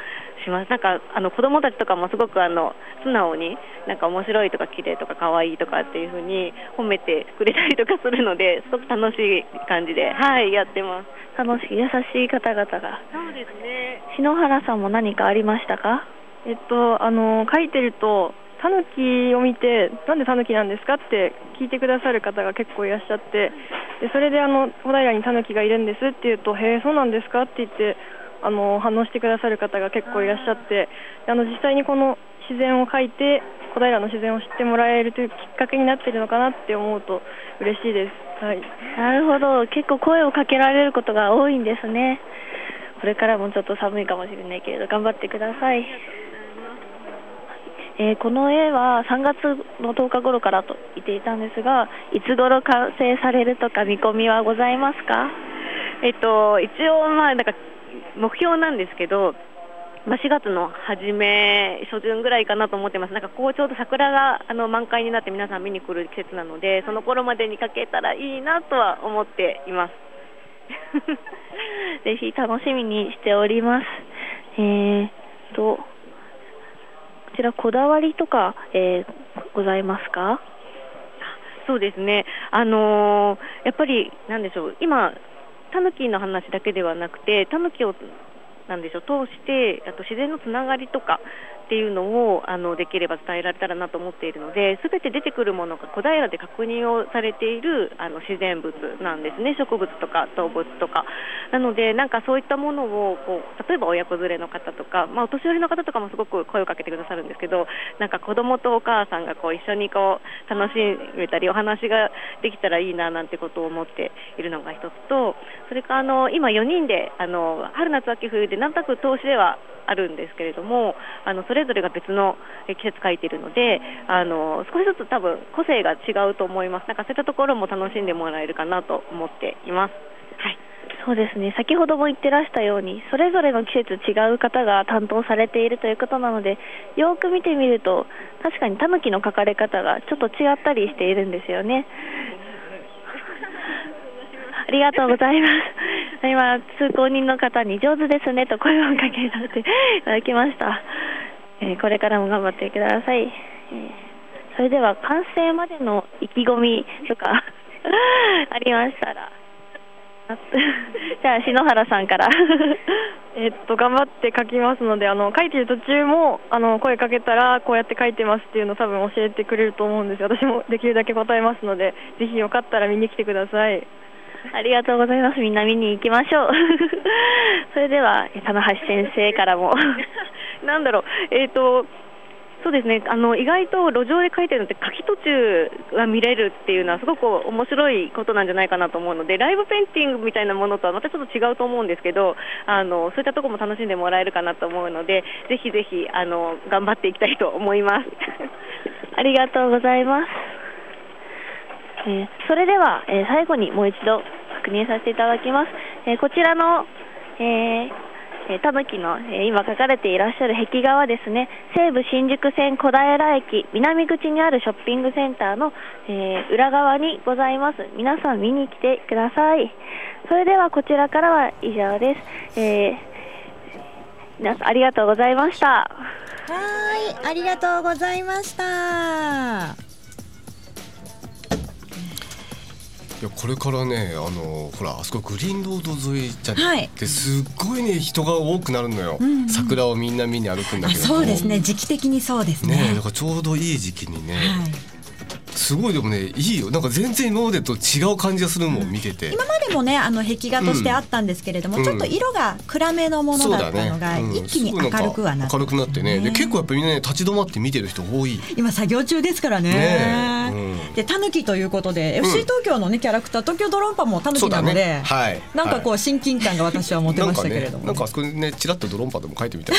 します。なんかあの子供たちとかもすごくあの素直に、なんか面白いとか綺麗とか可愛いとかっていう風に褒めてくれたりとかするので、すごく楽しいしい感じで、はい、やってます。楽しい、優しい方々が。そうですね。篠原さんも何かありましたか？えっと、あの書いてるとタヌキを見て、なんでタヌキなんですかって聞いてくださる方が結構いらっしゃって、でそれであの小平にタヌキがいるんですって言うと、へえそうなんですかって言ってあの反応してくださる方が結構いらっしゃって、あの実際にこの自然を書いて小平の自然を知ってもらえるというきっかけになっているのかなって思うと嬉しいです、はい、なるほど。結構声をかけられることが多いんですね。これからもちょっと寒いかもしれないけれど頑張ってください。えー、この絵はさんがつのとおか頃からと言っていたんですが、いつ頃完成されるとか見込みはございますか？えっと、一応まあなんか目標なんですけど、まあ、しがつの初め初旬ぐらいかなと思ってます。なんかこうちょうど桜があの満開になって皆さん見に来る季節なので、その頃までに描けたらいいなとは思っていますぜひ楽しみにしております。えー、っとこちらこだわりとか、えー、ございますか？そうですね、あのー、やっぱりなんでしょう、今タヌキの話だけではなくて、タヌキをなんでしょう通して、あと自然のつながりとかっていうのをあのできれば伝えられたらなと思っているので、すべて出てくるものが小平で確認をされているあの自然物なんですね。植物とか動物とかなので、なんかそういったものをこう例えば親子連れの方とか、まあ、お年寄りの方とかもすごく声をかけてくださるんですけど、なんか子供とお母さんがこう一緒にこう楽しめたりお話ができたらいいななんてことを思っているのが一つと、それからあの今よにんであの春夏秋冬で何択投資ではあるんですけれども、あのそれぞれが別の季節書いているので、あの少しずつ多分個性が違うと思います。なんかそういったところも楽しんでもらえるかなと思っています、はい、そうですね。先ほども言ってらしたように、それぞれの季節違う方が担当されているということなので、よく見てみると確かにタヌキの描かれ方がちょっと違ったりしているんですよねありがとうございます今通行人の方に上手ですねと声をかけさせていただきました、えー、これからも頑張ってください、えー、それでは完成までの意気込みとかありましたらじゃあ篠原さんからえっと頑張って書きますので、あの書いてる途中もあの声かけたらこうやって書いてますっていうのを多分教えてくれると思うんですよ。私もできるだけ答えますので、ぜひよかったら見に来てください。ありがとうございます。みんな見に行きましょうそれでは棚橋先生からもなんだろう、えーとそうですね、あの意外と路上で書いてるのって書き途中が見れるっていうのはすごく面白いことなんじゃないかなと思うので、ライブペインティングみたいなものとはまたちょっと違うと思うんですけど、あのそういったところも楽しんでもらえるかなと思うので、ぜひぜひあの頑張っていきたいと思いますありがとうございます。えー、それでは、えー、最後にもう一度確認させていただきます。えー、こちらの、えー、タヌキの、えー、今書かれていらっしゃる壁画はですね、西武新宿線小平駅南口にあるショッピングセンターの、えー、裏側にございます。皆さん見に来てください。それではこちらからは以上です、えー皆さんありがとうございました。はい、ありがとうございました。いやこれからね、あのほらあそこグリーンロード沿いじゃなくて、すっごいね人が多くなるのよ、うんうん、桜をみんな見に歩くんだけど、そうですね、時期的にそうです ね, ねだからちょうどいい時期にね、はい、すごいでもねいいよ、なんか全然今までと違う感じがするもん、うん、見てて。今までもねあの壁画としてあったんですけれども、うん、ちょっと色が暗めのものだったのが、ねうん、一気に明るくはなって、ね、明るくなってね、で結構やっぱりみんなね立ち止まって見てる人多い。今作業中ですから ね, ねでタヌキということで、うん、エフシー 東京の、ね、キャラクター東京ドロンパもタヌキなので、ねはい、なんかこう親近感が私は持てましたけれども、ね、なんかあそこにねチラッとドロンパでも書いてみたい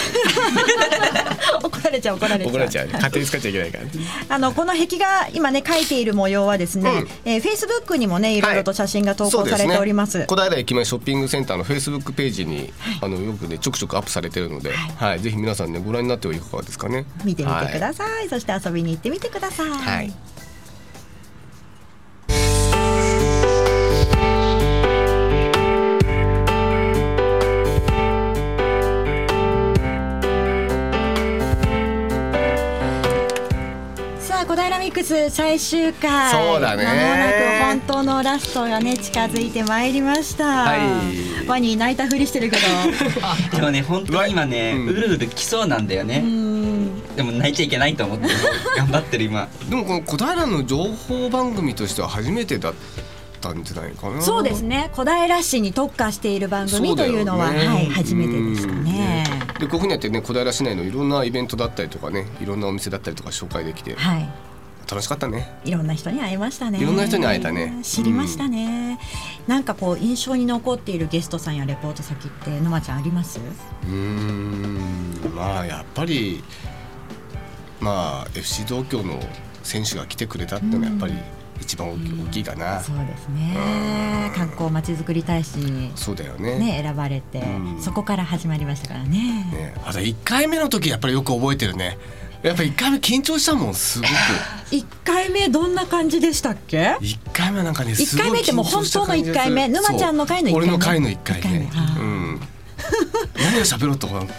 怒られちゃう怒られちゃう怒られちゃう勝手に使っちゃいけないからあのこの壁画今ね書いている模様はですね、うんえー、Facebook にもねいろいろと写真が投稿されております、はい、そうですね、小平駅前ショッピングセンターの Facebook ページに、はい、あのよくねちょくちょくアップされてるので、はいはい、ぜひ皆さんねご覧になってはいかがですかね。見てみてください、はい、そして遊びに行ってみてください、はい。あ小平ミックス最終回、そうだね、間もなく本当のラストがね近づいてまいりました、はい、ワニ泣いたふりしてるけどでもね本当に今ね、うん、うるうる来そうなんだよね。うん、でも泣いちゃいけないと思って頑張ってる今でもこの小平の情報番組としては初めてだったんじゃないかな。そうですね、小平市に特化している番組というのは、ね、はい、初めてでしたね。でこういうふうにやってね、小平市内のいろんなイベントだったりとかね、いろんなお店だったりとか紹介できて、はい、楽しかったね。いろんな人に会えましたね。いろんな人に会えたね。知りましたね、うん、なんかこう印象に残っているゲストさんやレポート先ってのまちゃんあります？うーん、まあやっぱりまあ エフシー 東京の選手が来てくれたっていうのはやっぱり、うん、一番大きいかな、うん、そうですね、うん、観光まちづくり大使に、ね、そうだよね、ね、選ばれて、うん、そこから始まりましたからね。ね、あといっかいめの時やっぱりよく覚えてるね。やっぱりいっかいめ緊張したもん、すごくいっかいめどんな感じでしたっけ？いっかいめはなんかね、すごい緊張した感じです。いっかいめってもう本当のいっかいめ、沼ちゃんの回のいっかいめ、俺の回のいっかいめ、いっかいめ、うん、何を喋ろうと思って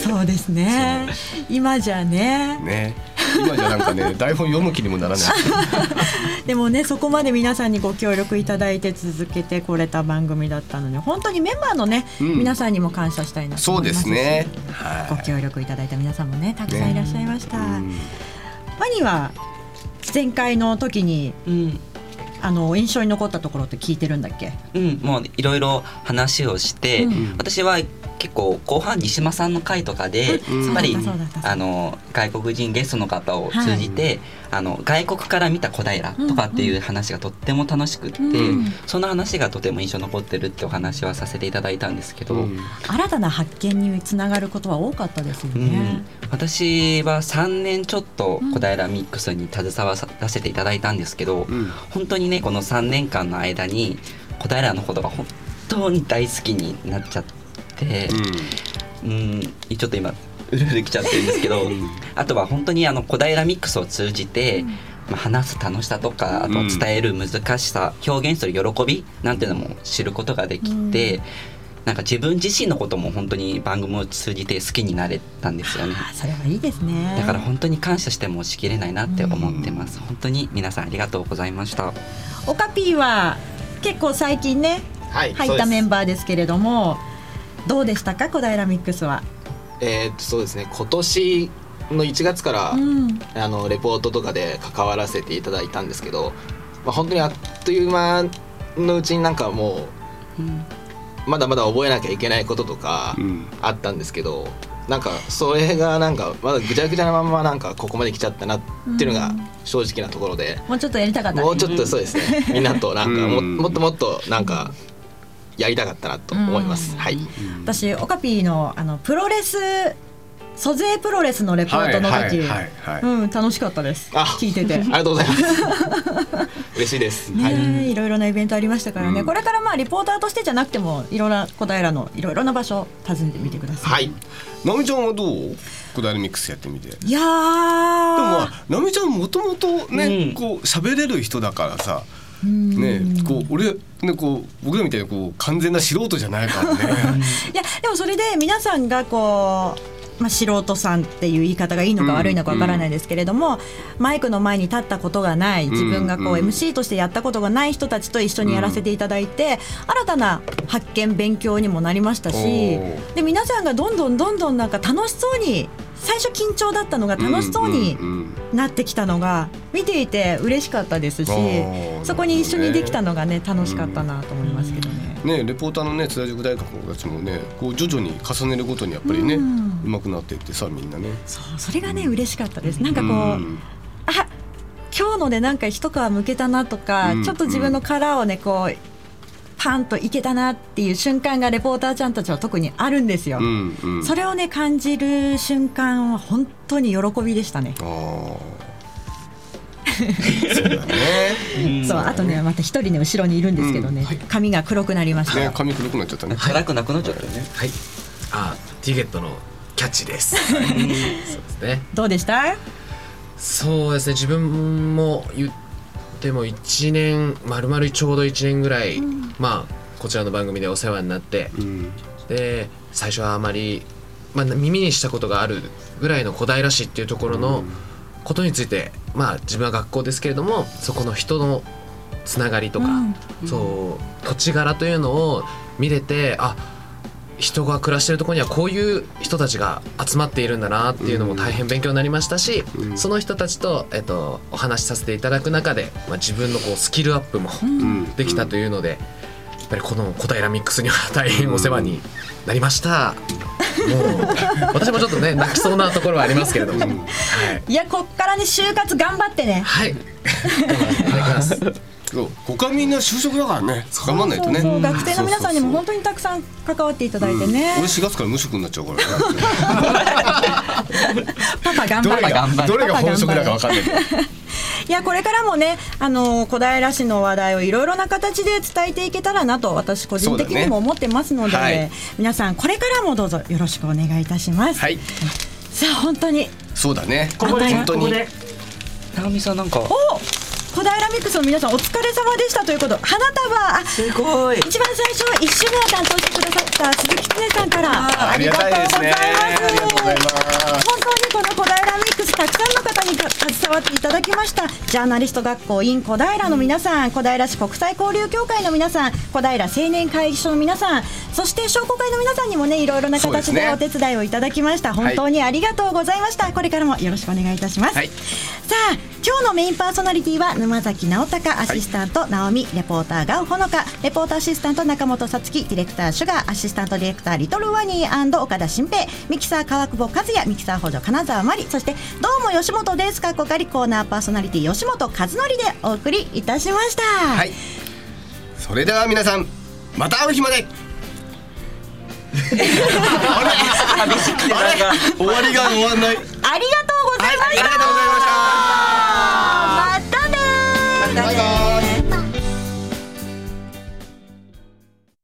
たそうですね、今じゃね、ね、今じゃなんかね台本読む気にもならないでもね、そこまで皆さんにご協力いただいて続けてこれた番組だったので、本当にメンバーのね、うん、皆さんにも感謝したいなと思いますし、そうですね、はい、ご協力いただいた皆さんもねたくさんいらっしゃいました。ワニ、ね、うん、は前回の時に、うん、あの印象に残ったところって聞いてるんだっけ？うん、もういろいろ話をして、うん、私は結構後半西間さんの回とかで、うん、やっぱりあの外国人ゲストの方を通じて、はい、あの外国から見た小平とかっていう話がとっても楽しくって、うん、その話がとても印象に残ってるってお話はさせていただいたんですけど、うん、新たな発見につながることは多かったですよね、うん、私はさんねんちょっと小平ミックスに携わらせていただいたんですけど、うん、本当にねこのさんねんかんの間に小平のことが本当に大好きになっちゃって、うん、うん、ちょっと今うるうるきちゃってるんですけどあとは本当にあの小平ミックスを通じて、うん、まあ、話す楽しさとか、あと伝える難しさ、うん、表現する喜びなんていうのも知ることができて、うん、なんか自分自身のことも本当に番組を通じて好きになれたんですよね。それはいいですね。だから本当に感謝してもしきれないなって思ってます、うん、本当に皆さんありがとうございました。オカピーは結構最近ね、はい、入ったメンバーですけれども、どうでしたか小平ミックスは？えー、とそうですね、今年のいちがつから、うん、あのレポートとかで関わらせていただいたんですけど、まあ、本当にあっという間のうちになんかもう、うん、まだまだ覚えなきゃいけないこととかあったんですけど、うん、なんかそれがなんかまだぐちゃぐちゃなままなんかここまで来ちゃったなっていうのが正直なところで、うん、もうちょっとやりたかった、ね、もうちょっとそうですねみんなとなんか も, もっともっとなんかやりたかったなと思います、うん、はい、私オカピー の, あのプロレス租税プロレスのレポートの時、はいはいはい、うん、楽しかったです、聞いててありがとうございます嬉しいです、ね、はい、いろいろなイベントありましたからね、うん、これからまあリポーターとしてじゃなくてもいろんな小平のいろいろな場所訪ねてみてください。はい、なみちゃんはどう？小平ミックスやってみて。いやー、でもまあ、なみちゃんもともとね、うん、こう喋れる人だからさ、ね、こう俺ね、こう僕らみたいにこう完全な素人じゃないからねいやでもそれで皆さんがこう、まあ、素人さんっていう言い方がいいのか悪いのかわからないですけれども、うん、マイクの前に立ったことがない、自分がこう、うん、エムシー としてやったことがない人たちと一緒にやらせていただいて、うん、新たな発見勉強にもなりましたし、で皆さんがどんどんどんどんなんか楽しそうに、最初緊張だったのが楽しそうになってきたのが見ていて嬉しかったですし、そこに一緒にできたのがね楽しかったなと思いますけどね、うん、ね、レポーターのね津田塾大学のたちもね、こう徐々に重ねるごとにやっぱりね、うん、上手くなっていってさ、みんなね、そう、それがね、うん、嬉しかったです。なんかこう、うん、あ、今日のでなんか一皮むけたなとか、うん、ちょっと自分の殻をねこうパンといけたなっていう瞬間がレポーターちゃんたちは特にあるんですよ、うんうん、それをね感じる瞬間は本当に喜びでしたね。あそうだねそう、あとねまた一人ね後ろにいるんですけどね、うん、はい、髪が黒くなりました、ね、髪黒くなっちゃったね、辛くなくなっちゃったね、はい、あ、ティゲットのキャッチですそうですね、どうでした？そうですね、自分も言ってもいちねん丸々ちょうどいちねんぐらい、うん、まあ、こちらの番組でお世話になって、うん、で最初はあまり、まあ、耳にしたことがあるぐらいの小平市っていうところのことについてまあ自分は学校ですけれども、そこの人のつながりとか、うん、そう土地柄というのを見れて、あ、人が暮らしてるところにはこういう人たちが集まっているんだなっていうのも大変勉強になりましたし、うん、その人たちと、えっと、お話しさせていただく中で、まあ、自分のこうスキルアップもできたというので、うん、やっぱりこの小平ミックスには大変お世話になりました、うん、もう私もちょっとね泣きそうなところはありますけれども、うん、はい、いやこっからね就活頑張ってね、はい、他みんな就職だからね、頑張んないとね。そうそうそう、学生の皆さんにも本当にたくさん関わっていただいてね、うん、俺しがつから無職になっちゃうからパパ頑張れ、どれが、どれが本職だか分かんないいやこれからもね、あのー、小平市の話題をいろいろな形で伝えていけたらなと私個人的にも思ってますので、ね、はい、皆さんこれからもどうぞよろしくお願いいたします、はい、さあ本当にそうだね、ここで本当に長見さんなんか小平ミックスの皆さんお疲れ様でしたということ、花束、あ、すごい、一番最初はいっ週目を担当してくださった鈴木恒さんから、ありがとうございます。本当にこの小平ミックスたくさんの方に携わっていただきました。ジャーナリスト学校 in 小平の皆さん、小平市国際交流協会の皆さん、小平青年会議所の皆さん、そして商工会の皆さんにもね、いろいろな形でお手伝いをいただきました、ね、本当にありがとうございました、はい、これからもよろしくお願いいたします、はい、さあ今日のメインパーソナリティは沼崎直隆アシスタント、はい、直美レポーターがほのか、レポーターアシスタント中本さつき、ディレクターシュガー、アシスタントディレクターリトルワニー&岡田新平、ミキサー川久保和也、ミキサー補助金沢真理、そしてどうも吉本です、かっこかりコーナーパーソナリティ吉本和則でお送りいたしました、はい、それでは皆さんまた会う日まであれ、あれ、終わりが終わんない。ありがとうございました。